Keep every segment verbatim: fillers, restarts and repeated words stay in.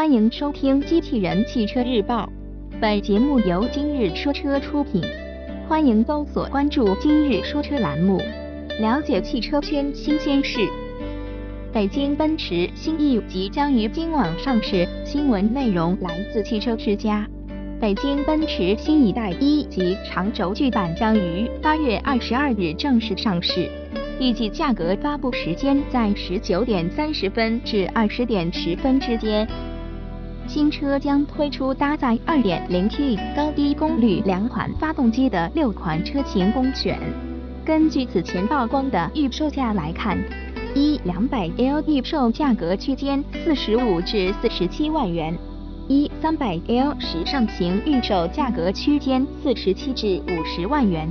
欢迎收听《机器人汽车日报》，本节目由今日说车出品，欢迎搜索关注今日说车栏目，了解汽车圈新鲜事。北京奔驰新E即将于今晚上市，新闻内容来自汽车之家。北京奔驰新一代E级长轴巨版将于八月二十二日正式上市，预计价格发布时间在十九点三十分至二十点十分之间。新车将推出搭载 二点零T 高低功率两款发动机的六款车型供选。根据此前曝光的预售价来看，E 二百L 预售价格区间四十五至四十七万元，E 三百L 时尚型预售价格区间四十七至五十万元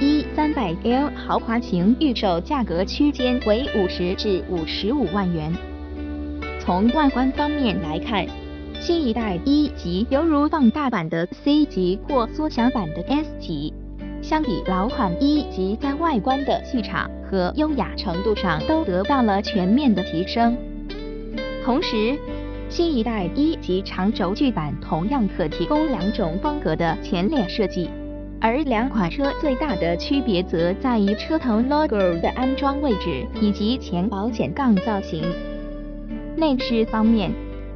，E 三百L 豪华型预售价格区间为五十至五十五万元。从外观方面来看，新一代E级犹如放大版的 C 级或缩小版的 S 级，相比老款E级，在外观的气场和优雅程度上都得到了全面的提升。同时，新一代E级长轴距版同样可提供两种风格的前脸设计，而两款车最大的区别则在于车头 logo 的安装位置以及前保险杠造型。内饰方面，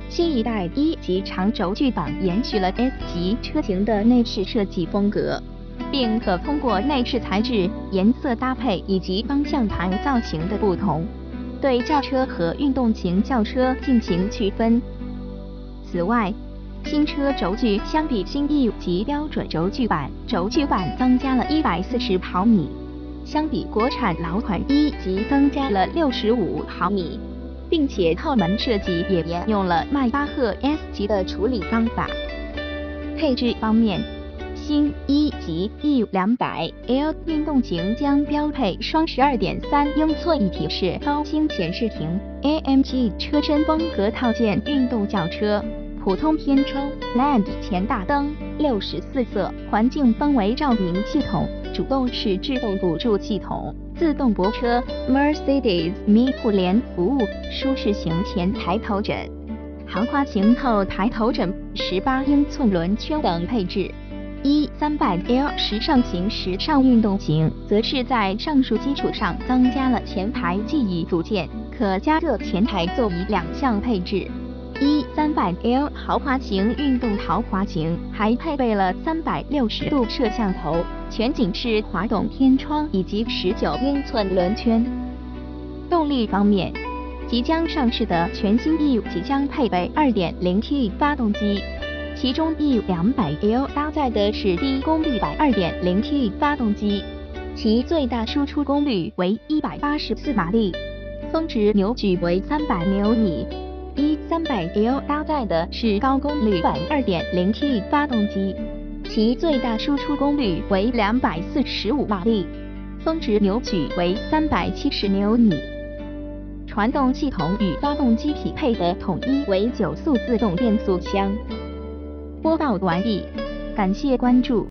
新一代E级长轴距版延续了 S 级车型的内饰设计风格，并可通过内饰材质、颜色搭配以及方向盘造型的不同，对轿车和运动型轿车进行区分。此外，新车轴距相比新E级标准轴距版，轴距版增加了一百四十毫米，相比国产老款E级增加了六十五毫米。并且后门设计也沿用了迈巴赫 S 级的处理方法。配置方面，新E级 E 二百L 运动型将标配双 十二点三英寸一体式高清显示屏、A M G 车身风格套件运动轿车、普通天窗、L A N D 前大灯、六十四色环境氛围照明系统、主动式制动辅助系统、自动泊车、Mercedes Me 互联服务、舒适型前排头枕、豪华型后排头枕、十八英寸轮圈等配置。E 三百L 时尚型时尚运动型则是在上述基础上增加了前排记忆组件，可加热前排座椅两项配置。E 三百L 豪华型运动豪华型还配备了三百六十度摄像头、全景式滑动天窗以及十九英寸轮圈。动力方面，即将上市的全新 E 即将配备 二点零T 发动机，其中 E 二百L 搭载的是低功率版 二点零T 发动机，其最大输出功率为一百八十四马力，峰值扭矩为三百牛米。E 三百L 搭载的是高功率版 二点零T 发动机，其最大输出功率为两百四十五马力，峰值扭矩为三百七十牛米。传动系统与发动机匹配的统一为九速自动变速箱。播报完毕，感谢关注。